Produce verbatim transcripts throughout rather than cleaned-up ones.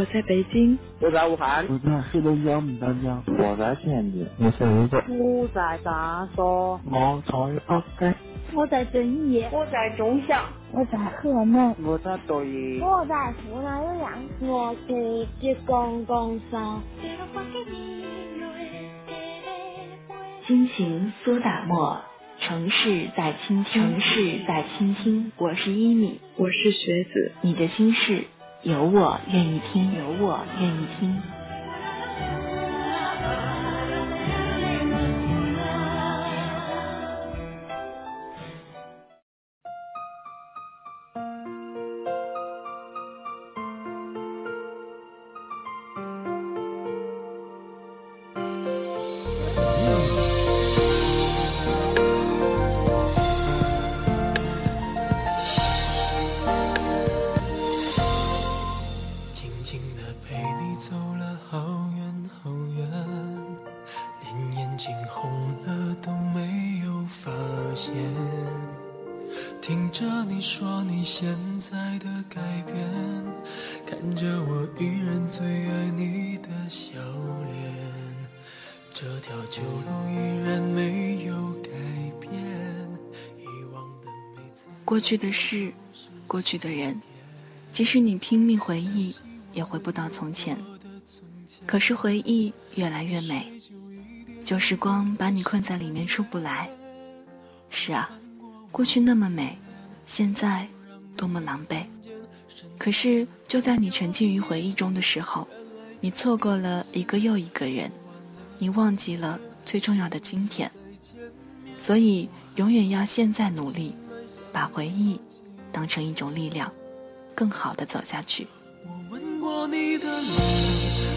我在北京，我在武汉，我在黑龙江牡丹江，我在天津，我在泸州，我在长沙，我在北京，我在遵义，我在中祥，我在河南，我在抖音，我在湖南岳阳，我在浙江江山。心情苏打沫，城市在倾听，城市在倾听。我是一米，我是学子，你的心事有我愿意听，有我愿意听。听着你说你现在的改变，看着我依然最爱你的笑脸，这条旧路依然没有改变，遗忘的每次过去的事，过去的人，即使你拼命回忆也回不到从前，可是回忆越来越美，旧时光把你困在里面出不来。是啊，过去那么美，现在多么狼狈。可是就在你沉浸于回忆中的时候，你错过了一个又一个人，你忘记了最重要的今天。所以永远要现在努力，把回忆当成一种力量，更好地走下去。我吻过你的脸，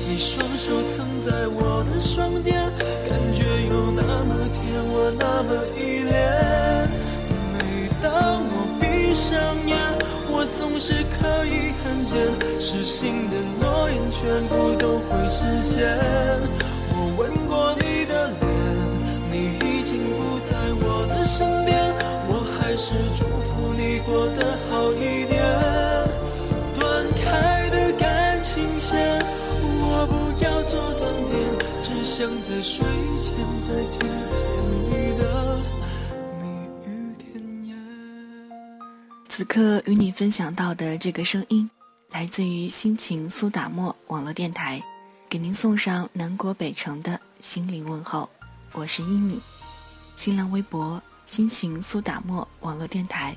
你双手曾在我的双肩，感觉有那么甜，我那么依恋。当我闭上眼，我总是可以看见，失信的诺言全部都会实现。我吻过你的脸，你已经不在我的身边，我还是祝福你过得好一点。断开的感情线，我不要做断点，只想在睡前再听见你的。此刻与你分享到的这个声音来自于心情苏打沫网络电台，给您送上南国北城的心灵问候。我是一米，新浪微博心情苏打沫网络电台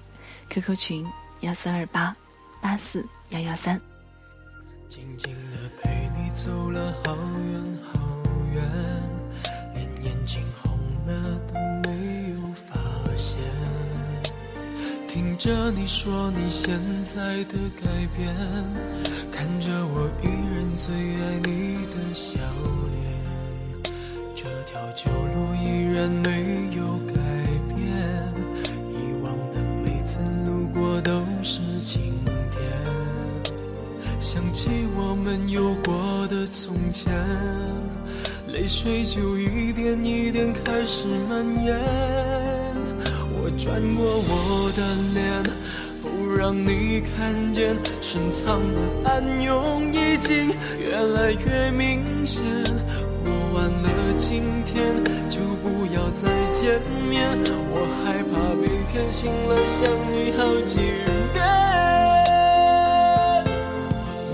Q Q 群幺三二八八四幺幺三。静静地陪你走了好远好远，连眼睛红了都没有发现，听着你说你现在的改变，看着我依然最爱你的笑脸，这条旧路依然没有改变，以往的每次路过都是晴天，想起我们有过的从前，泪水就一点一点开始蔓延。我转过我的脸，不让你看见，深藏的暗涌已经越来越明显。过完了今天，就不要再见面，我害怕被天醒了想你好几遍。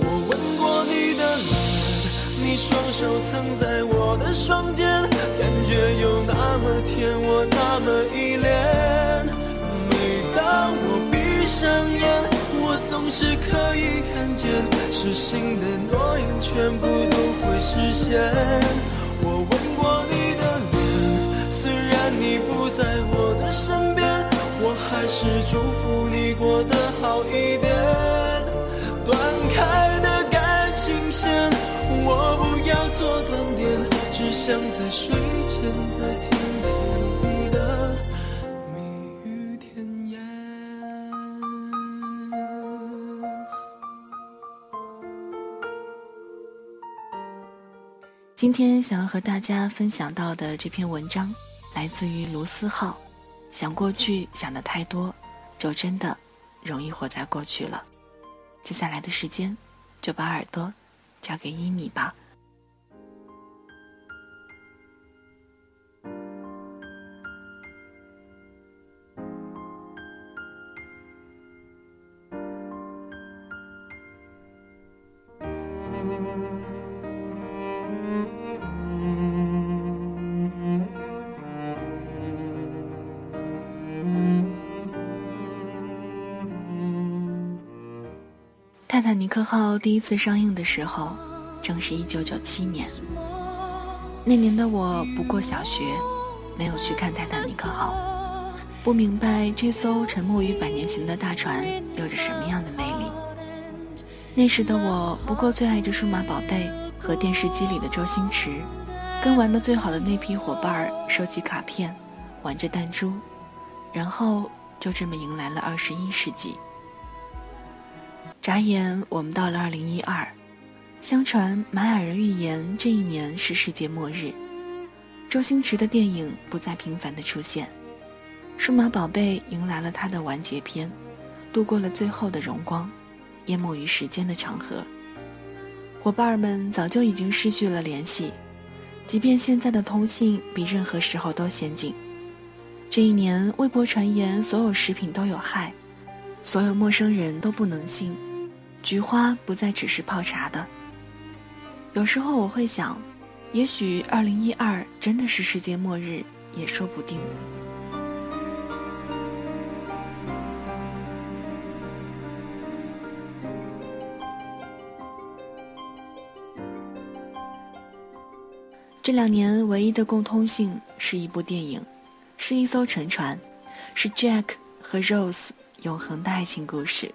我吻过你的脸，你双手曾在我的双肩，感觉有那么甜，我那么依恋。当我闭上眼，我总是可以看见，失信的诺言全部都会实现。我吻过你的脸，虽然你不在我的身边，我还是祝福你过得好一点。断开的感情线，我不要做断点，只想在睡前再听见。今天想要和大家分享到的这篇文章来自于卢思浩，想过去想的太多，就真的容易活在过去了。接下来的时间就把耳朵嫁给伊米吧。《泰坦尼克号》第一次上映的时候，正是一九九七年。那年的我不过小学，没有去看《泰坦尼克号》，不明白这艘沉没于百年前的大船有着什么样的魅力。那时的我不过最爱着数码宝贝和电视机里的周星驰，跟玩的最好的那批伙伴收集卡片，玩着弹珠，然后就这么迎来了二十一世纪。眨眼我们到了二零一二，相传玛雅人预言这一年是世界末日，周星驰的电影不再频繁地出现，数码宝贝迎来了它的完结篇，度过了最后的荣光，淹没于时间的长河。伙伴们早就已经失去了联系，即便现在的通信比任何时候都先进。这一年微博传言所有食品都有害，所有陌生人都不能信，菊花不再只是泡茶的。有时候我会想，也许二零一二真的是世界末日也说不定。这两年唯一的共通性是一部电影，是一艘沉船，是 Jack 和 Rose 永恒的爱情故事，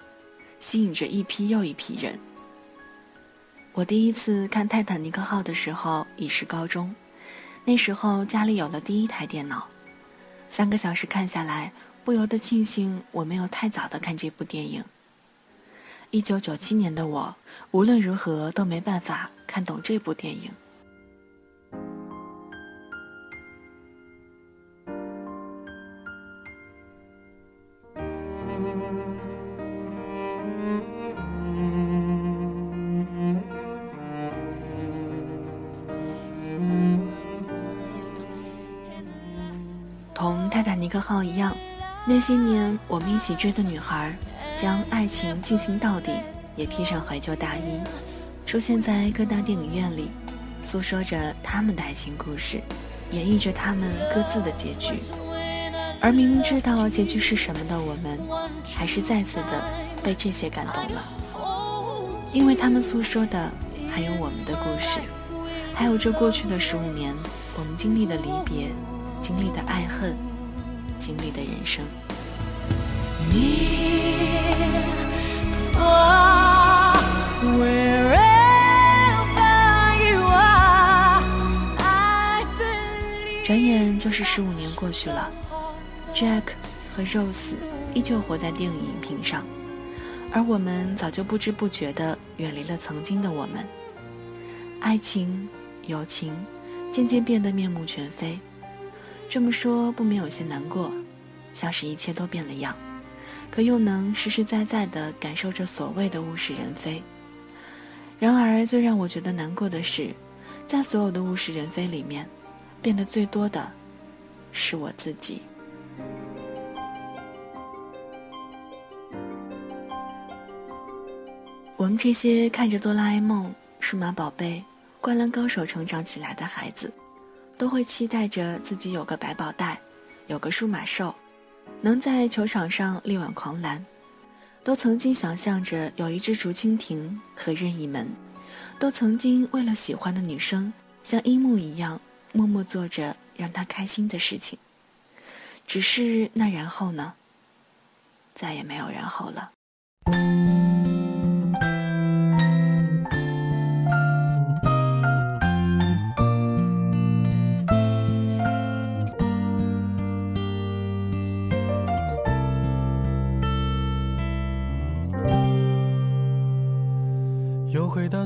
吸引着一批又一批人。我第一次看《泰坦尼克号》的时候已是高中，那时候家里有了第一台电脑，三个小时看下来，不由得庆幸我没有太早的看这部电影。一九九七年的我，无论如何都没办法看懂这部电影。同《泰坦尼克号》一样，那些年我们一起追的女孩，将爱情进行到底，也披上怀旧大衣，出现在各大电影院里，诉说着他们的爱情故事，演绎着他们各自的结局。而明明知道结局是什么的我们，还是再次的被这些感动了，因为他们诉说的还有我们的故事，还有这过去的十五年我们经历的离别，经历的爱恨，经历的人生。转眼就是十五年过去了， Jack 和 Rose 依旧活在电影荧屏上，而我们早就不知不觉地远离了曾经的我们。爱情、友情渐渐变得面目全非，这么说不免有些难过，像是一切都变了样，可又能实实在在地感受着所谓的物是人非。然而最让我觉得难过的是，在所有的物是人非里面，变得最多的是我自己。我们这些看着哆啦 A 梦、数码宝贝、灌篮高手成长起来的孩子，都会期待着自己有个百宝袋，有个数码兽，能在球场上力挽狂澜，都曾经想象着有一只竹蜻蜓和任意门，都曾经为了喜欢的女生像樱木一样默默做着让她开心的事情。只是那然后呢？再也没有然后了。回到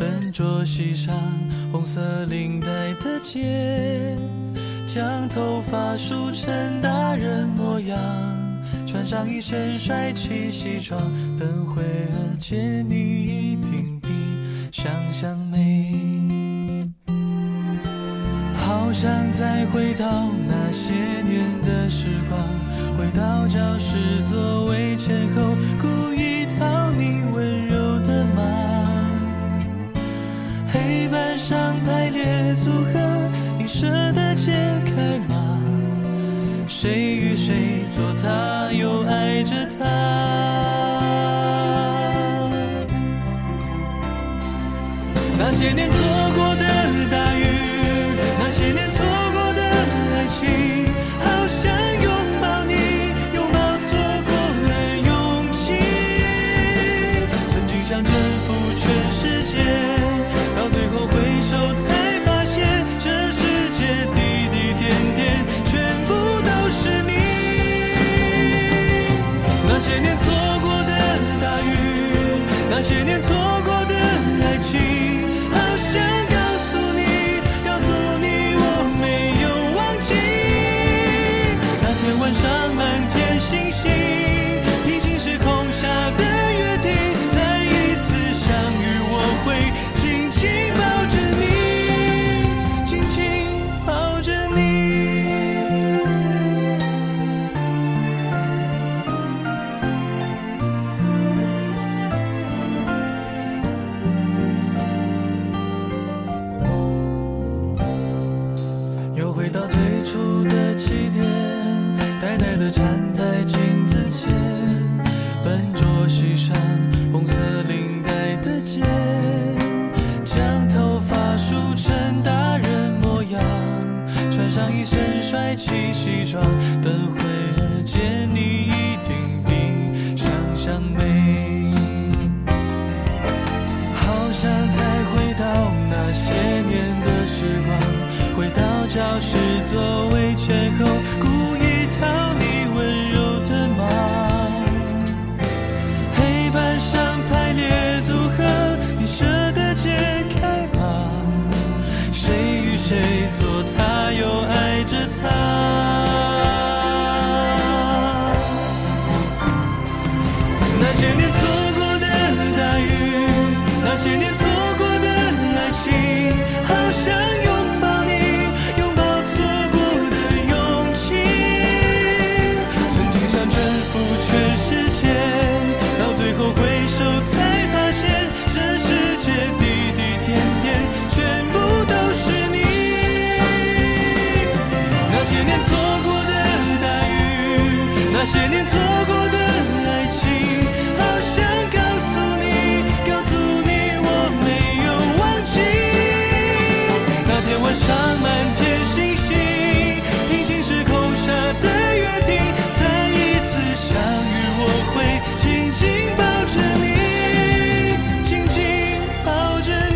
笨拙系上红色领带的结，将头发梳成大人模样，穿上一身帅气西装，等会儿见你一定比想象美。好想再回到那些年的时光，回到教室座位前后，故意讨你温柔的骂，黑板上排列组合，你舍得解开吗？谁与谁做他，又爱着他。那些年错过的大雨，那些年错过的爱情，好想拥抱你，拥抱错过了勇气。曾经想征服全世界，到最后回首才发现，这世界滴滴点点全部是你。那些年错过的大雨，那些年错过的爱情，好想告诉你，告诉你我没有忘记。那天晚上满天星星，平行时空下的约定，再一次相遇我会紧紧抱着你，紧紧抱着你。站在镜子前，笨拙系上红色领带的结，将头发梳成大人模样，穿上一身帅气西装，等会儿见你一定比想象美。好想再回到那些年的时光，回到教室座位前后，故意讨你温柔的骂，黑板上排列组合，你舍得解开吗？谁与谁做他，又爱着他。那些年错过的大雨，那些年错过的爱情，好想拥抱你，拥抱错过的勇气。征服全世界，到最后回首才发现，这世界滴滴点点全部都是你。那些年错过的大雨，那些年错过的爱情，好想告诉你，告诉你我没有忘记。那天晚上满天星星，平行时空下的约定，相遇我会紧紧抱着你，紧紧抱着你。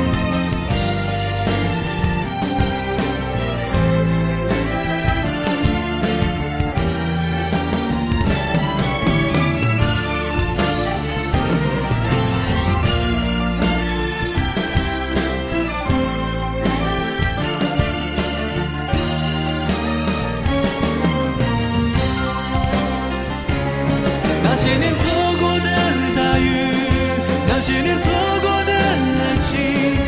那些年错过的大雨，那些年错过的爱情，好想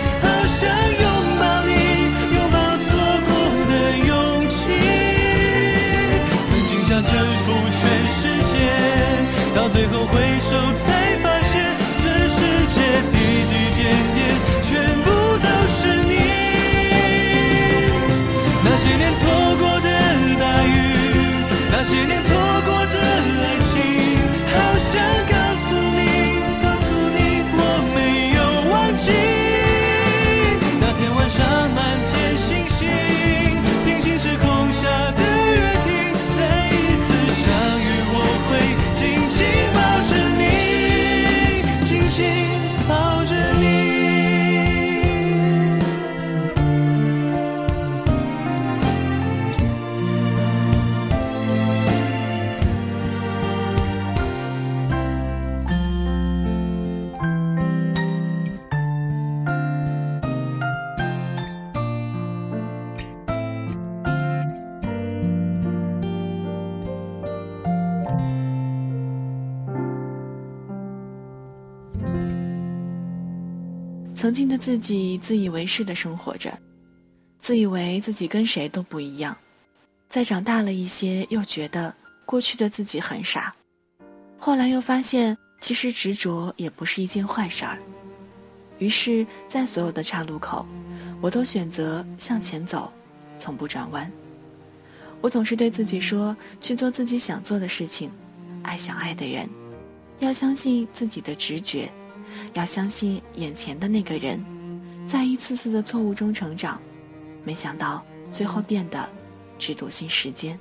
拥抱你，拥抱错过的勇气。曾经想征服全世界，到最后回首才发现，这世界滴滴点点全部都是你。那些年错过的大雨，那些年错过的爱情，好想告诉你，告诉你我没有忘记。那天晚上满天星星，平行时空下的约定，再一次相遇我会紧紧抱着你。曾经的自己自以为是的生活着，自以为自己跟谁都不一样。再长大了一些，又觉得过去的自己很傻，后来又发现其实执着也不是一件坏事儿。于是在所有的岔路口，我都选择向前走，从不转弯。我总是对自己说，去做自己想做的事情，爱想爱的人，要相信自己的直觉，要相信眼前的那个人。在一次次的错误中成长，没想到最后变得只笃信时间。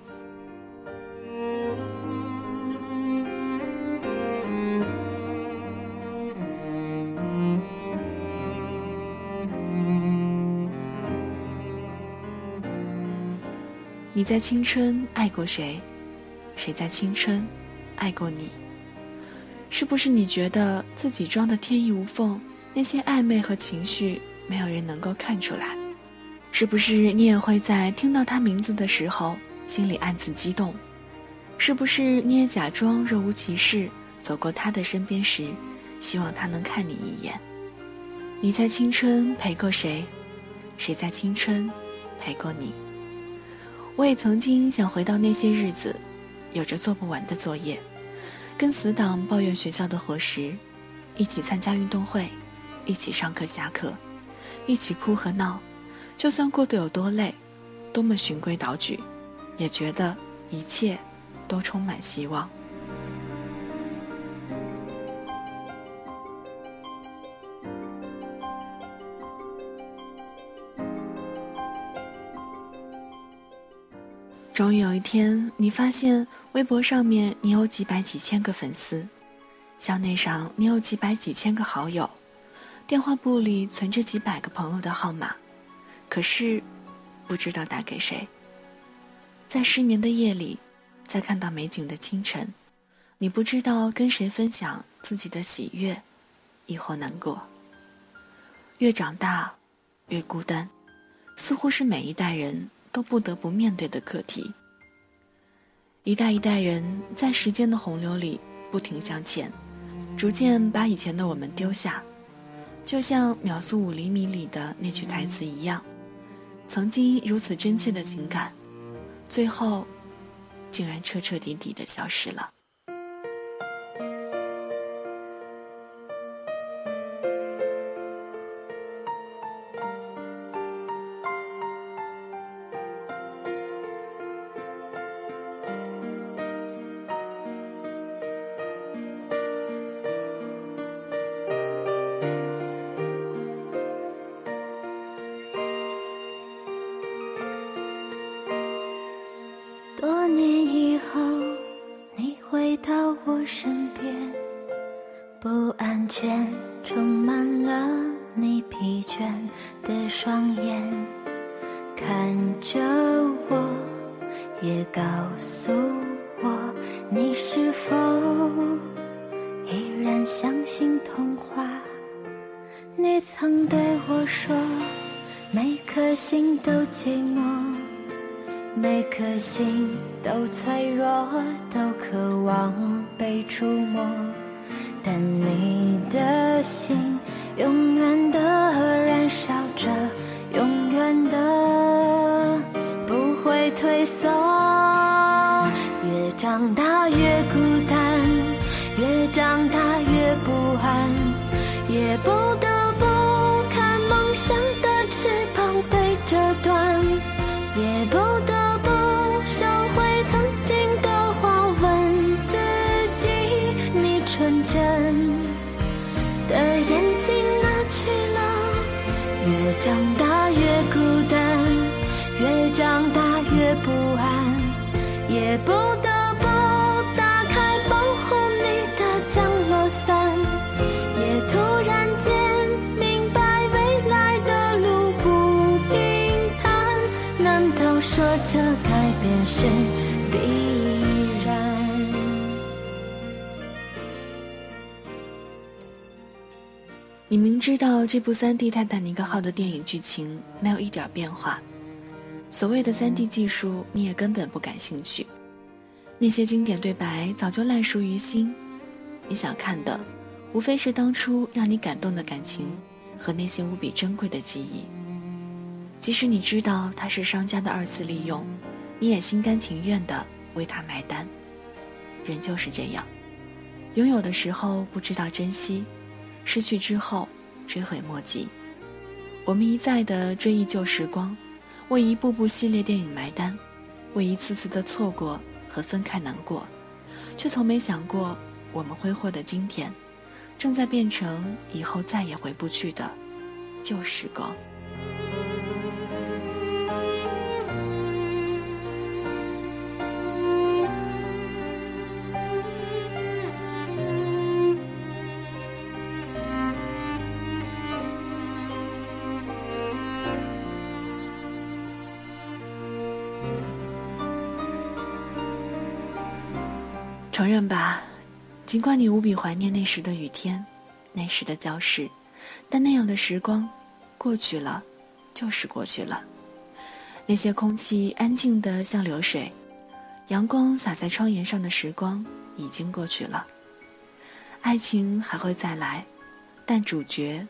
你在青春爱过谁？谁在青春爱过你？是不是你觉得自己装得天衣无缝，那些暧昧和情绪没有人能够看出来？是不是你也会在听到他名字的时候心里暗自激动？是不是你也假装若无其事，走过他的身边时，希望他能看你一眼？你在青春陪过谁？谁在青春陪过你？我也曾经想回到那些日子，有着做不完的作业，跟死党抱怨学校的伙食，一起参加运动会，一起上课下课，一起哭和闹。就算过得有多累，多么循规蹈矩，也觉得一切都充满希望。终于有一天，你发现微博上面你有几百几千个粉丝，校内上你有几百几千个好友，电话簿里存着几百个朋友的号码，可是不知道打给谁。在失眠的夜里，在看到美景的清晨，你不知道跟谁分享自己的喜悦亦或难过。越长大越孤单，似乎是每一代人都不得不面对的课题。一代一代人在时间的洪流里不停向前，逐渐把以前的我们丢下。就像《秒速五厘米》里的那句台词一样，曾经如此真切的情感，最后竟然彻彻底底的消失了。我身边不安全，充满了你疲倦的双眼，看着我，也告诉我，你是否依然相信童话。你曾对我说，每颗心都寂寞，每颗心都脆弱，都渴望被触摸，但你的心永远的燃烧着，永远的不会退缩。越长大越孤单，越长大越不安，也不得不看梦想的翅膀被折断，也不得越长大越孤单，越长大越不安，也不得不打开保护你的降落伞，也突然间明白未来的路不平坦。难道说这改变是必然？你明知道这部 三 D 泰坦尼克号的电影剧情没有一点变化，所谓的 三 D 技术你也根本不感兴趣，那些经典对白早就烂熟于心，你想看的无非是当初让你感动的感情和那些无比珍贵的记忆。即使你知道它是商家的二次利用，你也心甘情愿地为它买单。人就是这样，拥有的时候不知道珍惜，失去之后追悔莫及。我们一再地追忆旧时光，为一部部系列电影埋单，为一次次的错过和分开难过，却从没想过我们挥霍的今天正在变成以后再也回不去的旧时光。承认吧，尽管你无比怀念那时的雨天，那时的教室，但那样的时光过去了就是过去了。那些空气安静得像流水，阳光洒在窗沿上的时光已经过去了。爱情还会再来，但主角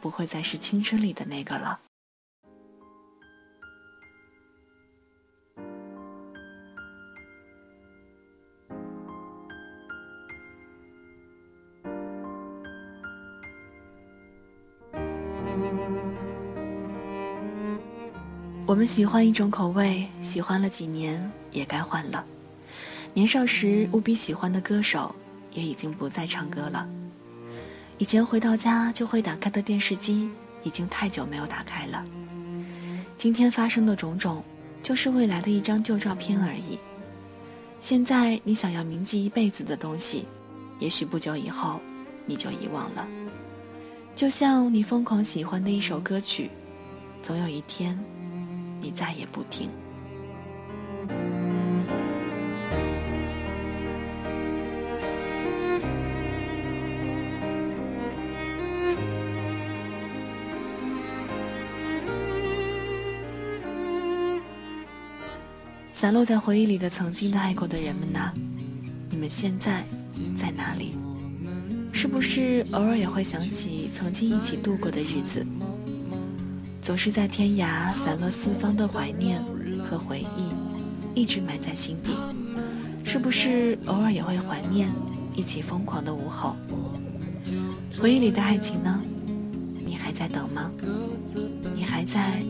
不会再是青春里的那个了。我们喜欢一种口味，喜欢了几年也该换了。年少时无比喜欢的歌手也已经不再唱歌了。以前回到家就会打开的电视机已经太久没有打开了。今天发生的种种就是未来的一张旧照片而已。现在你想要铭记一辈子的东西，也许不久以后你就遗忘了。就像你疯狂喜欢的一首歌曲，总有一天你再也不听。散落在回忆里的曾经的爱过的人们呐，你们现在在哪里？是不是偶尔也会想起曾经一起度过的日子？总是在天涯散落四方的怀念和回忆一直埋在心底，是不是偶尔也会怀念一起疯狂的午后？回忆里的爱情呢？你还在等吗？你还在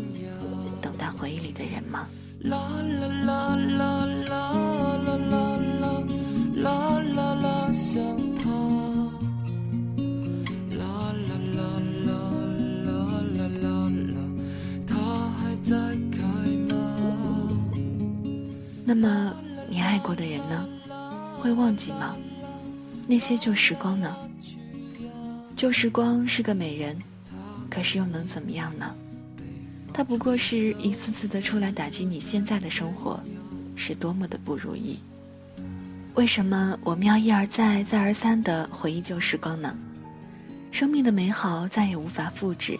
等待回忆里的人吗？啦啦啦啦啦啦啦啦啦啦啦，想他那么你爱过的人呢？会忘记吗？那些旧时光呢？旧时光是个美人，可是又能怎么样呢？它不过是一次次的出来打击你现在的生活是多么的不如意。为什么我们要一而再再而三的回忆旧时光呢？生命的美好再也无法复制，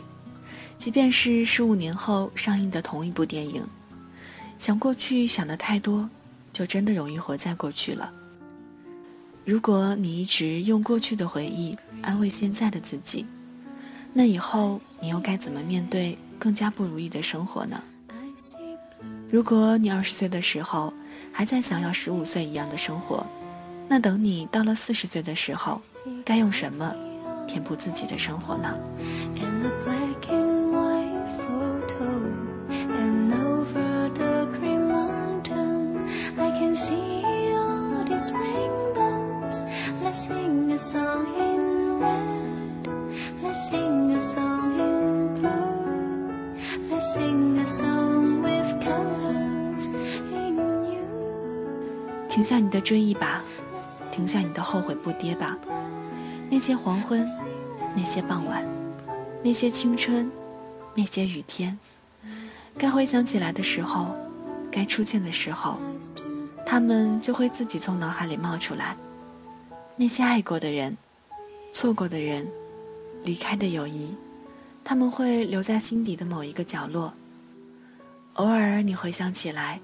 即便是十五年后上映的同一部电影，想过去想得太多，就真的容易活在过去了。如果你一直用过去的回忆安慰现在的自己，那以后你又该怎么面对更加不如意的生活呢？如果你二十岁的时候还在想要十五岁一样的生活，那等你到了四十岁的时候，该用什么填补自己的生活呢？停下你的追忆吧，停下你的后悔不迭吧。那些黄昏，那些傍晚，那些青春，那些雨天，该回想起来的时候，该出现的时候，他们就会自己从脑海里冒出来。那些爱过的人，错过的人，离开的友谊，他们会留在心底的某一个角落。偶尔你回想起来，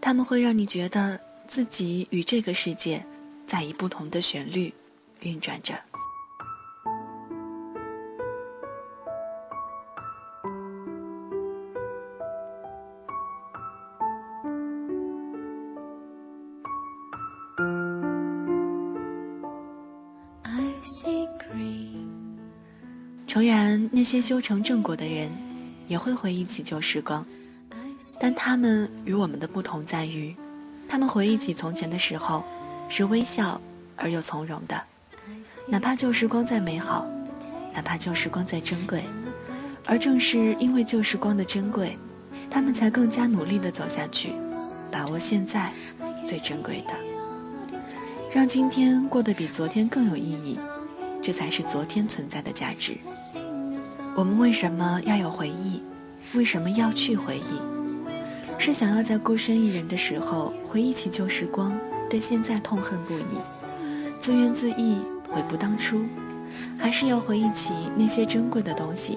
他们会让你觉得自己与这个世界在以不同的旋律运转着。诚然，那些修成正果的人也会回忆起旧时光，但他们与我们的不同在于，他们回忆起从前的时候是微笑而又从容的。哪怕旧时光再美好，哪怕旧时光再珍贵，而正是因为旧时光的珍贵，他们才更加努力地走下去，把握现在最珍贵的，让今天过得比昨天更有意义，这才是昨天存在的价值。我们为什么要有回忆？为什么要去回忆？是想要在孤身一人的时候回忆起旧时光，对现在痛恨不已，自怨自艾，悔不当初，还是要回忆起那些珍贵的东西，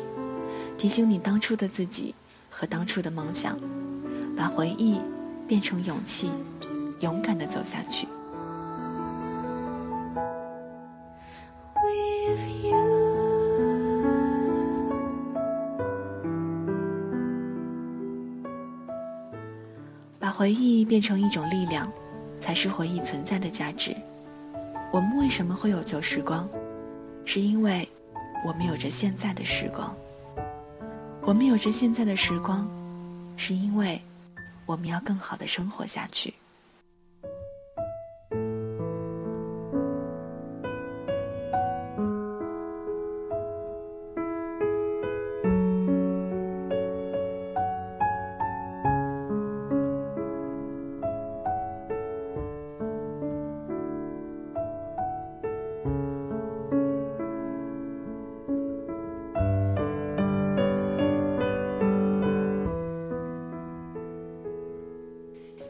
提醒你当初的自己和当初的梦想，把回忆变成勇气，勇敢地走下去。把回忆变成一种力量，才是回忆存在的价值。我们为什么会有旧时光？是因为我们有着现在的时光。我们有着现在的时光，是因为我们要更好地生活下去。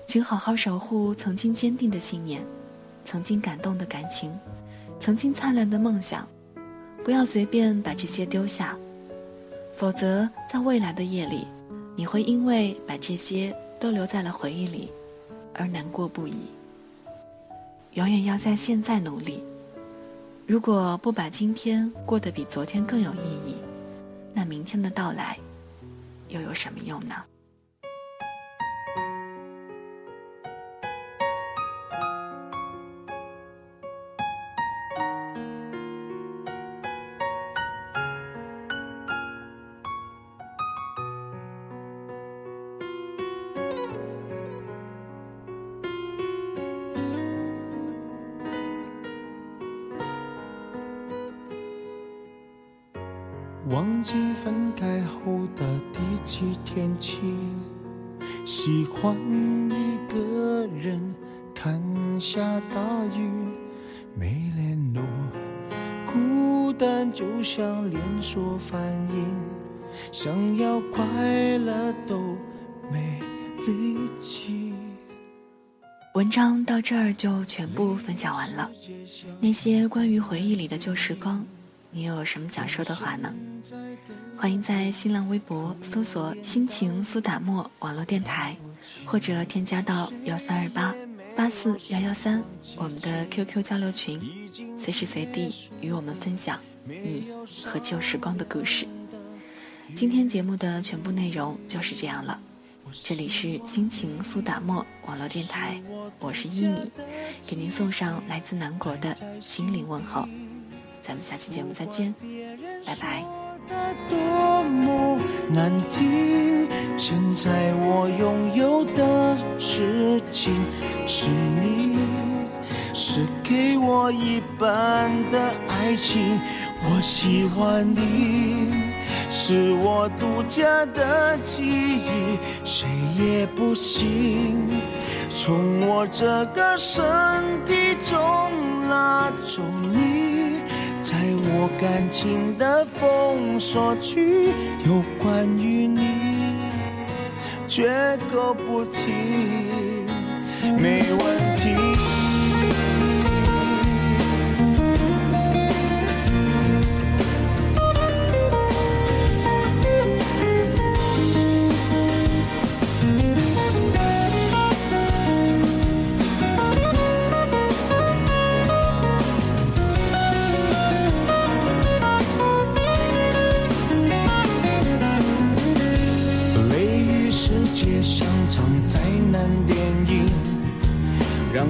请好好守护曾经坚定的信念，曾经感动的感情，曾经灿烂的梦想，不要随便把这些丢下，否则在未来的夜里，你会因为把这些都留在了回忆里而难过不已。永远要在现在努力，如果不把今天过得比昨天更有意义，那明天的到来又有什么用呢？忘记分开后的第几天起，喜欢一个人看下大雨，没联络，孤单就像连锁反应，想要快乐都没力气。文章到这儿就全部分享完了，那些关于回忆里的旧时光，你又有什么想说的话呢？欢迎在新浪微博搜索心情苏打沫网络电台，或者添加到一三二八八四一一三我们的 Q Q 交流群，随时随地与我们分享你和旧时光的故事。今天节目的全部内容就是这样了，这里是心情苏打沫网络电台，我是一米，给您送上来自南国的心灵问候。咱们下期节目再见，拜拜。多么难听，现在我拥有的事情是你，是给我一半的爱情，我喜欢你，是我独家的记忆，谁也不行，从我这个身体中拉走你，在我感情的封锁区，有关于你绝口不提，没问题。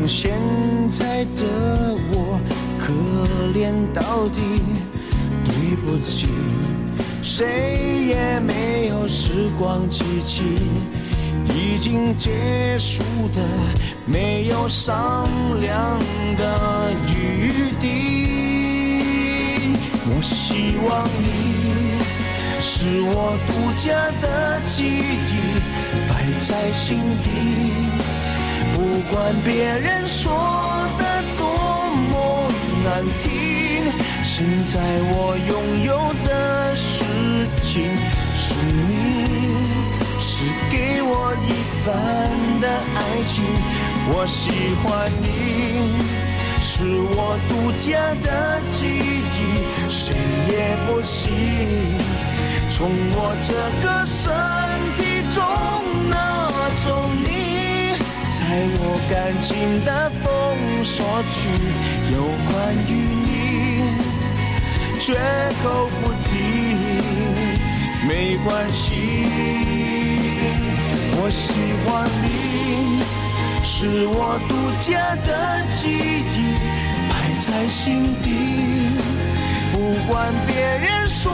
现在的我可怜到底，对不起，谁也没有时光机器，已经结束的没有商量的余地。我希望你是我独家的记忆，摆在心底，不管别人说的多么难听，现在我拥有的事情是你，是给我一半的爱情。我喜欢你是我独家的记忆，谁也不行从我这个身体中拿走你，在我感情的封锁区有关于你绝口不提，没关系。我喜欢你是我独家的记忆，摆在心底，不管别人说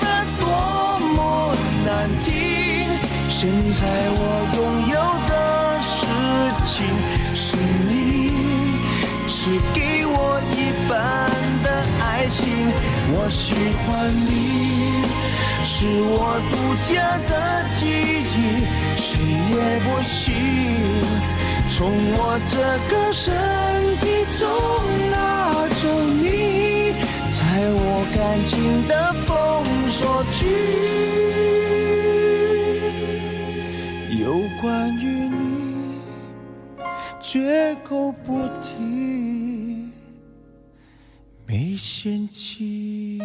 的多么难听，现在我拥有的事情是你，是给我一半的爱情。我喜欢你是我独家的记忆，谁也不行从我这个身体中拿走你，在我感情的封锁区有关于你绝口不提，没嫌弃。